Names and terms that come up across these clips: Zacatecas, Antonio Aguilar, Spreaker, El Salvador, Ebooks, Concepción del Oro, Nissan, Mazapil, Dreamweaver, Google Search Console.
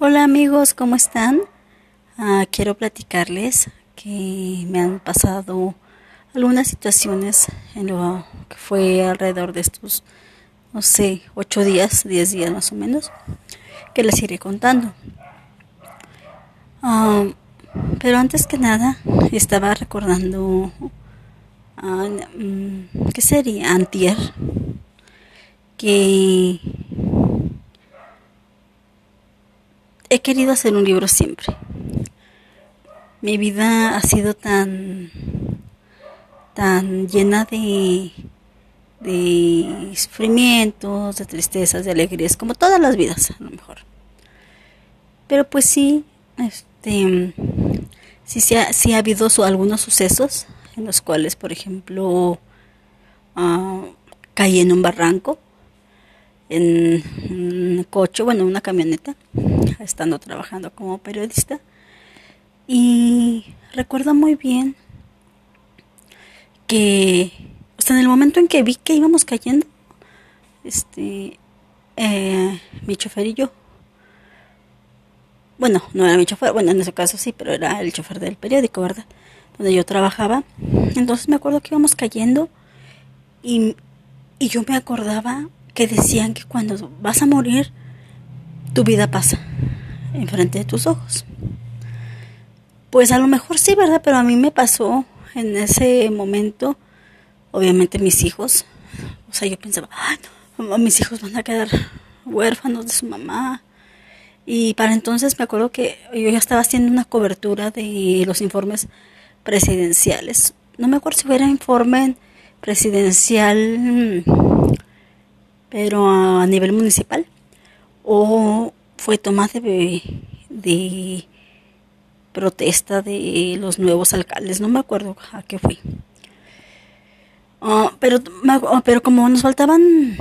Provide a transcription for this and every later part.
Hola amigos, ¿cómo están? Quiero platicarles que me han pasado algunas situaciones en lo que fue alrededor de estos, no sé, 10 días más o menos, que les iré contando. Pero antes que nada, estaba recordando, ¿qué sería? Antier, que he querido hacer un libro siempre. Mi vida ha sido tan llena de sufrimientos, de tristezas, de alegrías, como todas las vidas, a lo mejor. Pero pues sí, sí ha habido algunos sucesos en los cuales, por ejemplo, caí en un barranco, en un coche, una camioneta, estando trabajando como periodista, y recuerdo muy bien que, en el momento en que vi que íbamos cayendo, mi chofer y yo, no era mi chofer, en ese caso sí, pero era el chofer del periódico, ¿verdad?, donde yo trabajaba. Entonces me acuerdo que íbamos cayendo y yo me acordaba que decían que cuando vas a morir, tu vida pasa enfrente de tus ojos. Pues a lo mejor sí, ¿verdad? Pero a mí me pasó en ese momento, obviamente mis hijos, yo pensaba, ay, no, mis hijos van a quedar huérfanos de su mamá. Y para entonces me acuerdo que yo ya estaba haciendo una cobertura de los informes presidenciales. No me acuerdo si era informe presidencial, pero a nivel municipal, o fue toma de protesta de los nuevos alcaldes. No me acuerdo a qué fue. Pero como nos faltaban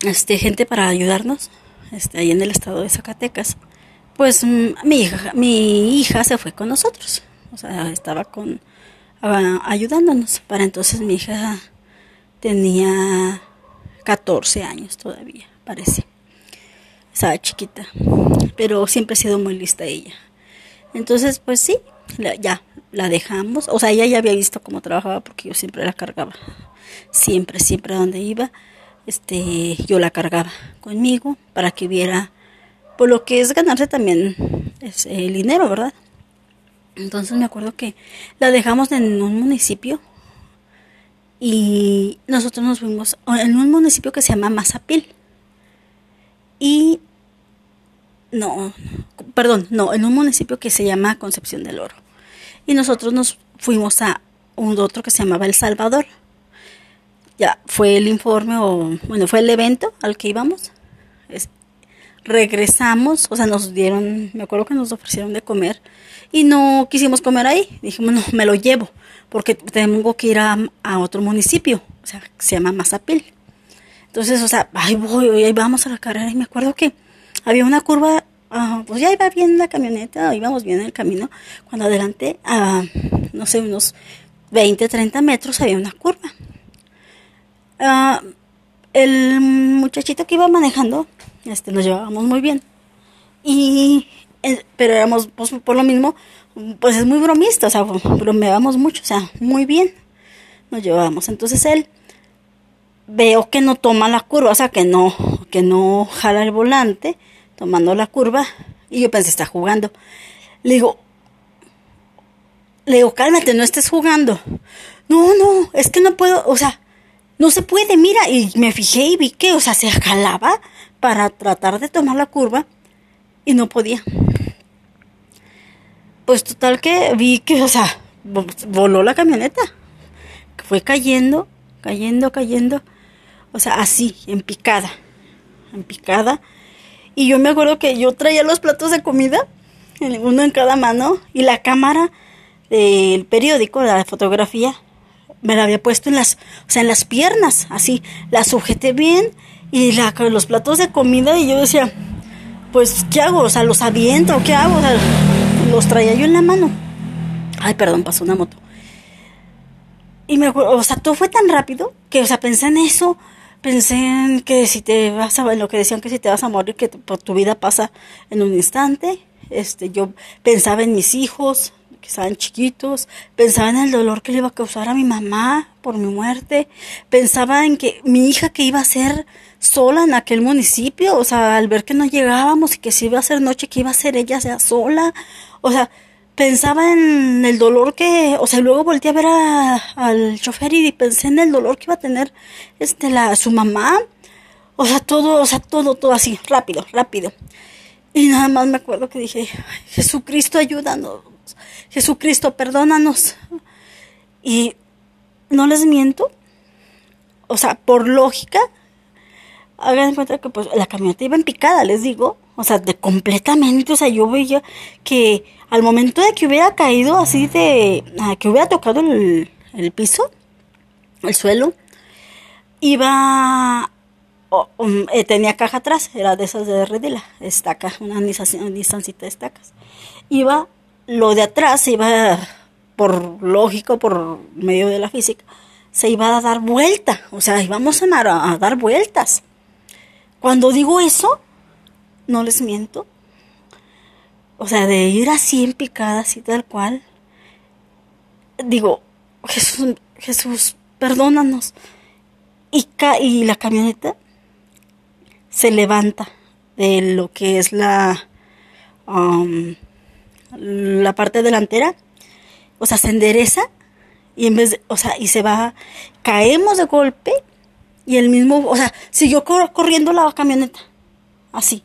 gente para ayudarnos ahí en el estado de Zacatecas, pues mi hija se fue con nosotros. Estaba ayudándonos. Para entonces mi hija tenía 14 años todavía, parece. Estaba chiquita, pero siempre ha sido muy lista ella. Entonces, pues sí, ya la dejamos. Ella ya había visto cómo trabajaba porque yo siempre la cargaba. Siempre a donde iba, yo la cargaba conmigo para que viera por lo que es ganarse también el dinero, ¿verdad? Entonces me acuerdo que la dejamos en un municipio y nosotros nos fuimos en un municipio que se llama Mazapil. En un municipio que se llama Concepción del Oro. Y nosotros nos fuimos a otro que se llamaba El Salvador. Ya fue el informe fue el evento al que íbamos. Regresamos, nos dieron, me acuerdo que nos ofrecieron de comer y no quisimos comer ahí. Dijimos, no, me lo llevo porque tengo que ir a otro municipio, que se llama Mazapil. Entonces, ahí vamos a la carrera y me acuerdo que había una curva, ya iba bien la camioneta, íbamos bien en el camino, cuando adelante, unos 20, 30 metros había una curva. El muchachito que iba manejando, nos llevábamos muy bien, pero éramos, por lo mismo, es muy bromista, bromeábamos mucho, muy bien nos llevábamos. Entonces él veo que no toma la curva, que no jala el volante, tomando la curva, y yo pensé, está jugando. Le digo, cálmate, no estés jugando. No, es que no puedo, no se puede, mira, y me fijé y vi que, se jalaba para tratar de tomar la curva y no podía. Pues total que vi que, voló la camioneta, que fue cayendo, así, en picada, y yo me acuerdo que yo traía los platos de comida, uno en cada mano, y la cámara del periódico, la fotografía, me la había puesto en las piernas, así, la sujeté bien, y los platos de comida, y yo decía, pues, ¿qué hago? ¿Los aviento? ¿Qué hago? Los traía yo en la mano. Ay, perdón, pasó una moto. Y me acuerdo, todo fue tan rápido que, pensé en eso, Pensé en que si te vas a, en lo que decían que si te vas a morir, que por tu vida pasa en un instante. Yo pensaba en mis hijos, que estaban chiquitos, pensaba en el dolor que le iba a causar a mi mamá por mi muerte, pensaba en que mi hija que iba a ser sola en aquel municipio, o sea, al ver que no llegábamos y que si iba a ser noche, que iba a ser ella sea sola, o sea, pensaba en el dolor que, o sea, luego volteé a ver al chofer y pensé en el dolor que iba a tener su mamá, todo así, rápido. Y nada más me acuerdo que dije, Jesucristo, ayúdanos, Jesucristo, perdónanos. Y no les miento, o sea, por lógica, hagan en cuenta que pues la camioneta iba en picada, les digo, o sea, de completamente, o sea, yo veía que al momento de que hubiera caído así que hubiera tocado el piso, el suelo, iba... tenía caja atrás, era de esas de redila, estacas, una Nissancita de estacas. Iba, lo de atrás iba, por lógico, por medio de la física, se iba a dar vuelta, o sea, íbamos a dar vueltas. Cuando digo eso, no les miento, o sea, de ir así en picada, así tal cual, digo, Jesús, perdónanos. Y la camioneta se levanta de lo que es la parte delantera, o sea, se endereza y en vez de, o sea, y se va, caemos de golpe y el mismo, o sea, siguió corriendo la camioneta, así,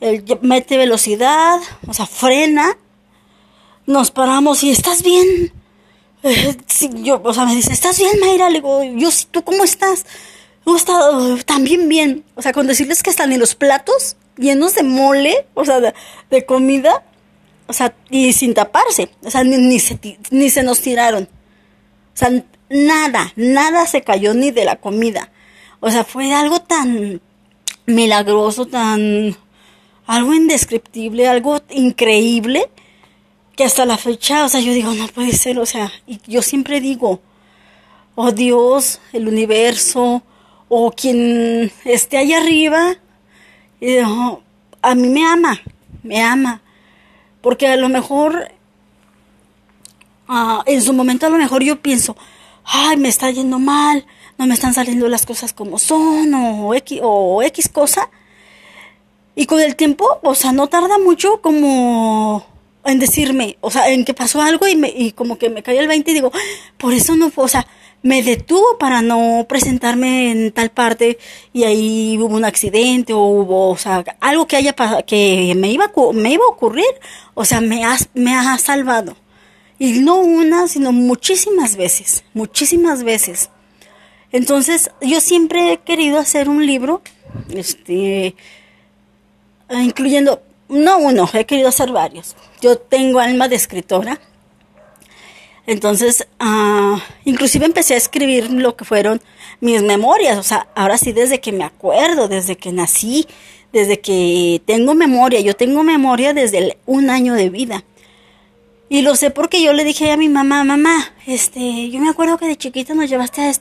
él mete velocidad, o sea, frena, nos paramos y ¿estás bien? Sí, yo, o sea, me dice, ¿estás bien, Mayra? Le digo, yo sí, ¿tú cómo estás? No está también bien, o sea, con decirles que están en los platos llenos de mole, o sea, de comida, o sea, y sin taparse, o sea, ni se nos tiraron, o sea, nada se cayó ni de la comida, o sea, fue algo tan milagroso, algo indescriptible, algo increíble, que hasta la fecha, o sea, yo digo, no puede ser, o sea, y yo siempre digo, oh Dios, el universo, o quien esté allá arriba, a mí me ama, porque a lo mejor, en su momento a lo mejor yo pienso, ay, me está yendo mal, no me están saliendo las cosas como son, o X cosa, y con el tiempo, o sea, no tarda mucho como en decirme, o sea, en que pasó algo y como que me cayó el 20 y digo, por eso no fue, o sea, me detuvo para no presentarme en tal parte y ahí hubo un accidente o sea, algo que haya que me iba a ocurrir, o sea, me ha salvado. Y no una, sino muchísimas veces. Entonces, yo siempre he querido hacer un libro, incluyendo, no uno, he querido hacer varios. Yo tengo alma de escritora. Entonces, inclusive empecé a escribir lo que fueron mis memorias, o sea, ahora sí desde que me acuerdo, desde que nací, desde que tengo memoria, yo tengo memoria desde un año de vida. Y lo sé porque yo le dije a mi mamá, yo me acuerdo que de chiquita nos llevaste a o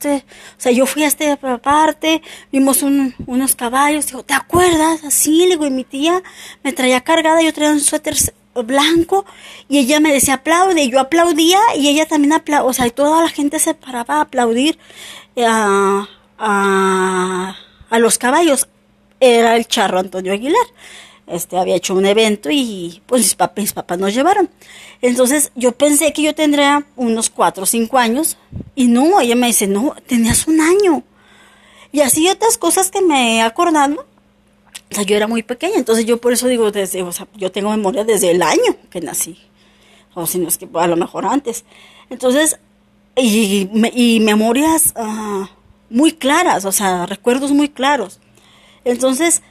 sea, yo fui a esta parte, vimos unos caballos, dijo, ¿te acuerdas? Así, le digo, y mi tía me traía cargada, yo traía un suéter blanco, y ella me decía aplaude, y yo aplaudía, y ella también aplaudía, o sea, y toda la gente se paraba a aplaudir a los caballos. Era el charro Antonio Aguilar, había hecho un evento, y pues mis papás nos llevaron. Entonces, yo pensé que yo tendría unos 4 o 5 años, y no, ella me dice, no, tenías 1 año, y así otras cosas que me he acordado. O sea, yo era muy pequeña, entonces yo por eso digo, o sea, yo tengo memoria desde el año que nací, o si no es que a lo mejor antes. Entonces, y memorias muy claras, o sea, recuerdos muy claros. Entonces,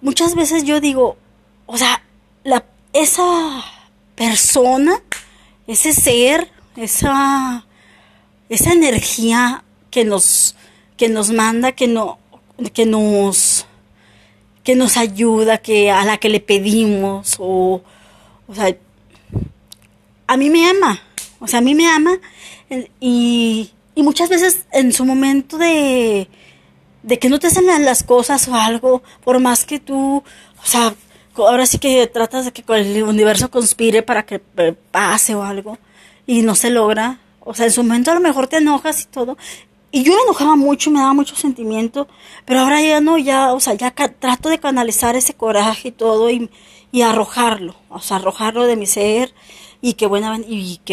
muchas veces yo digo, o sea, esa persona, ese ser, esa energía que nos manda, que nos ayuda, a la que le pedimos, o sea, a mí me ama, o sea, a mí me ama, y muchas veces en su momento de que no te hacen las cosas o algo, por más que tú, o sea, ahora sí que tratas de que el universo conspire para que pase o algo, y no se logra. O sea, en su momento a lo mejor te enojas y todo, y yo me enojaba mucho, me daba mucho sentimiento, pero ahora ya no, ya, o sea, ya trato de canalizar ese coraje y todo, y arrojarlo, o sea, arrojarlo de mi ser, y que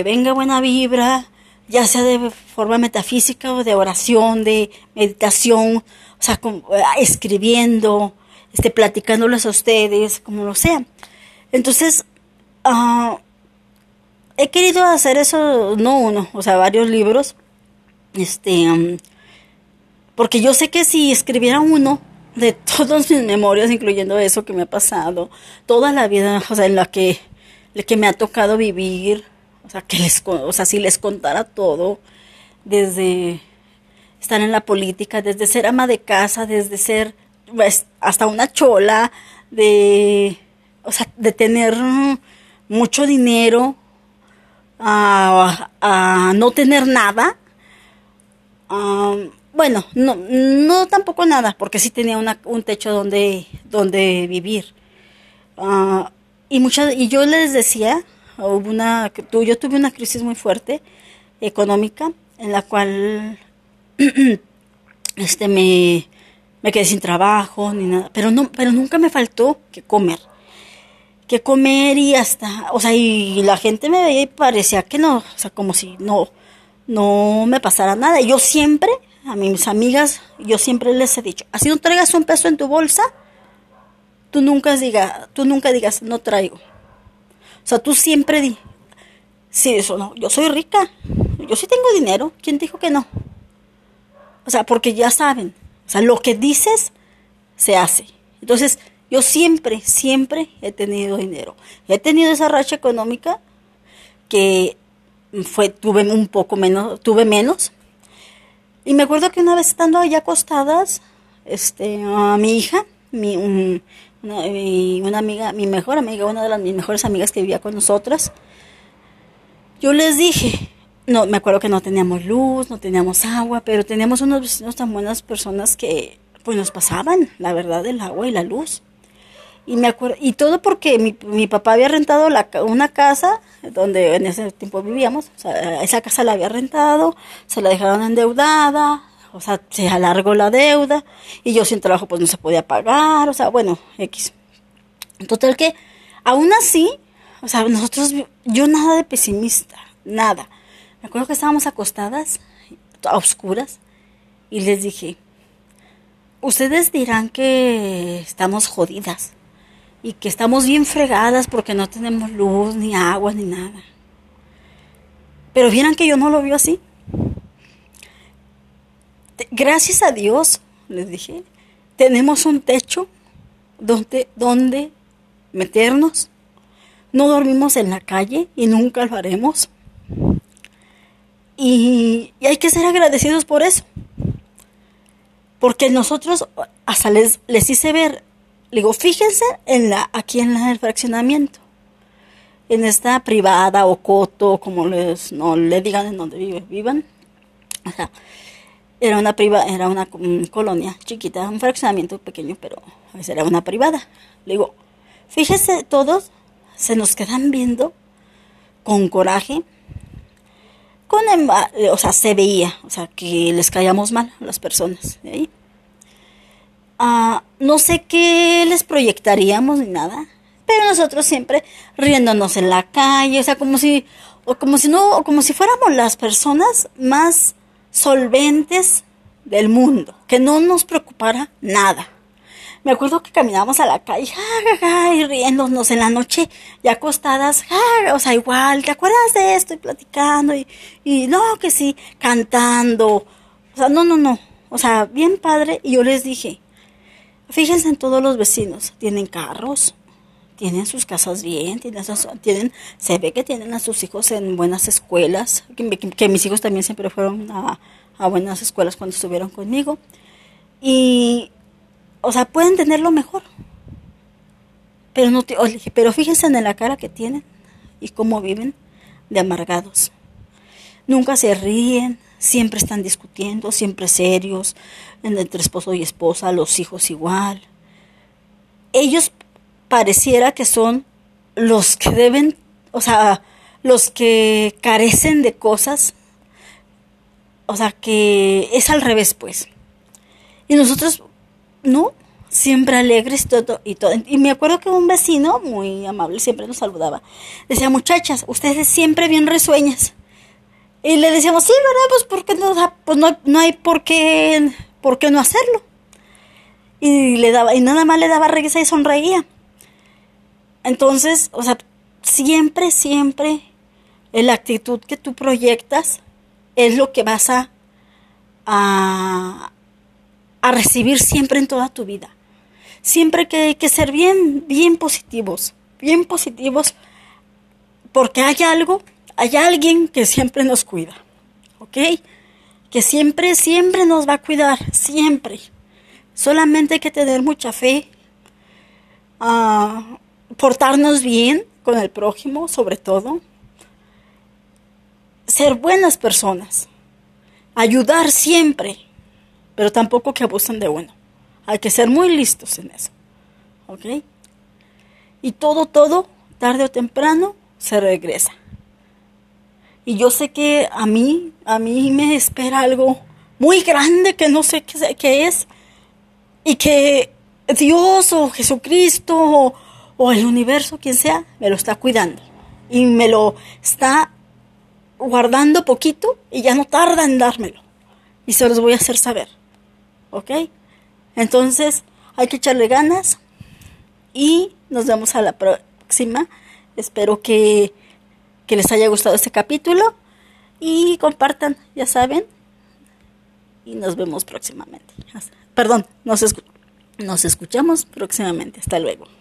venga buena vibra, ya sea de forma metafísica o de oración, de meditación, o sea, escribiendo, platicándoles a ustedes, como lo sea. Entonces, he querido hacer eso, no uno, o sea, varios libros, porque yo sé que si escribiera uno de todos mis memorias, incluyendo eso que me ha pasado, toda la vida, o sea, en la que me ha tocado vivir, o sea, si les contara todo, desde estar en la política, desde ser ama de casa, desde ser hasta una chola, de tener mucho dinero, a no tener nada, bueno, no tampoco nada, porque sí tenía un techo donde vivir. Y yo les decía, yo tuve una crisis muy fuerte económica, en la cual me quedé sin trabajo ni nada, pero nunca me faltó que comer, y hasta, o sea, y la gente me veía y parecía que no, o sea, como si no me pasara nada. Y yo siempre a mis amigas, yo siempre les he dicho, así no traigas un peso en tu bolsa, tú nunca digas no traigo. O sea, tú siempre di, sí, eso no, yo soy rica, yo sí tengo dinero, ¿quién dijo que no? O sea, porque ya saben, o sea, lo que dices, se hace. Entonces, yo siempre, siempre he tenido dinero. He tenido esa racha económica que tuve menos. Y me acuerdo que una vez estando allá acostadas, mi hija, una amiga, mi mejor amiga, una de las mis mejores amigas que vivía con nosotras, yo les dije, no, me acuerdo que no teníamos luz, no teníamos agua, pero teníamos unos vecinos tan buenas personas que pues nos pasaban, la verdad, el agua y la luz. Y me acuerdo, y todo porque mi papá había rentado una casa donde en ese tiempo vivíamos, o sea, esa casa la había rentado, se la dejaron endeudada. O sea, se alargó la deuda, y yo sin trabajo pues no se podía pagar, o sea, bueno, X. Total que, aún así, o sea, yo nada de pesimista, nada. Me acuerdo que estábamos acostadas, a oscuras, y les dije, ustedes dirán que estamos jodidas, y que estamos bien fregadas porque no tenemos luz, ni agua, ni nada. Pero vieran que yo no lo veo así. Gracias a Dios, les dije, tenemos un techo donde meternos. No dormimos en la calle y nunca lo haremos. Y hay que ser agradecidos por eso. Porque nosotros, hasta les hice ver, le digo, fíjense aquí en el fraccionamiento, en esta privada o coto, como no le digan en donde vivan. O sea, era una colonia chiquita, un fraccionamiento pequeño, pero era una privada. Le digo, fíjese, todos se nos quedan viendo con coraje, o sea, se veía, o sea, que les caíamos mal a las personas de ahí. No sé qué les proyectaríamos ni nada, pero nosotros siempre riéndonos en la calle, o sea, como si fuéramos las personas más solventes del mundo, que no nos preocupara nada. Me acuerdo que caminábamos a la calle, ja, ja, ja, y riéndonos en la noche, ya acostadas, ja, ja, o sea, igual, ¿te acuerdas de esto? Y platicando, y no, que sí, cantando, o sea, no, o sea, bien padre. Y yo les dije, fíjense en todos los vecinos, tienen carros, tienen sus casas bien, se ve que tienen a sus hijos en buenas escuelas, que mis hijos también siempre fueron a buenas escuelas cuando estuvieron conmigo, y, o sea, pueden tenerlo mejor, pero no pero fíjense en la cara que tienen y cómo viven de amargados, nunca se ríen, Siempre están discutiendo, siempre serios, entre esposo y esposa, los hijos igual. Ellos pareciera que son los que deben, o sea, los que carecen de cosas, o sea, que es al revés, pues. Y nosotros, no, siempre alegres y todo. Y me acuerdo que un vecino muy amable siempre nos saludaba. Decía, muchachas, ustedes siempre bien risueñas. Y le decíamos, sí, ¿verdad? Pues, ¿por qué no? Pues no hay por qué no hacerlo. Y nada más le daba risa y sonreía. Entonces, o sea, siempre la actitud que tú proyectas es lo que vas a recibir siempre en toda tu vida. Siempre que hay que ser bien positivos, porque hay algo. Hay alguien que siempre nos cuida, ¿ok? Que siempre nos va a cuidar, siempre. Solamente hay que tener mucha fe, portarnos bien con el prójimo, sobre todo. Ser buenas personas, ayudar siempre, pero tampoco que abusen de uno. Hay que ser muy listos en eso, ¿ok? Y todo, tarde o temprano, se regresa. Y yo sé que a mí me espera algo muy grande que no sé qué es. Y que Dios o Jesucristo o el universo, quien sea, me lo está cuidando. Y me lo está guardando poquito y ya no tarda en dármelo. Y se los voy a hacer saber. ¿Ok? Entonces hay que echarle ganas y nos vemos a la próxima. Espero que les haya gustado este capítulo y compartan, ya saben, y nos vemos próximamente. Nos escuchamos próximamente. Hasta luego.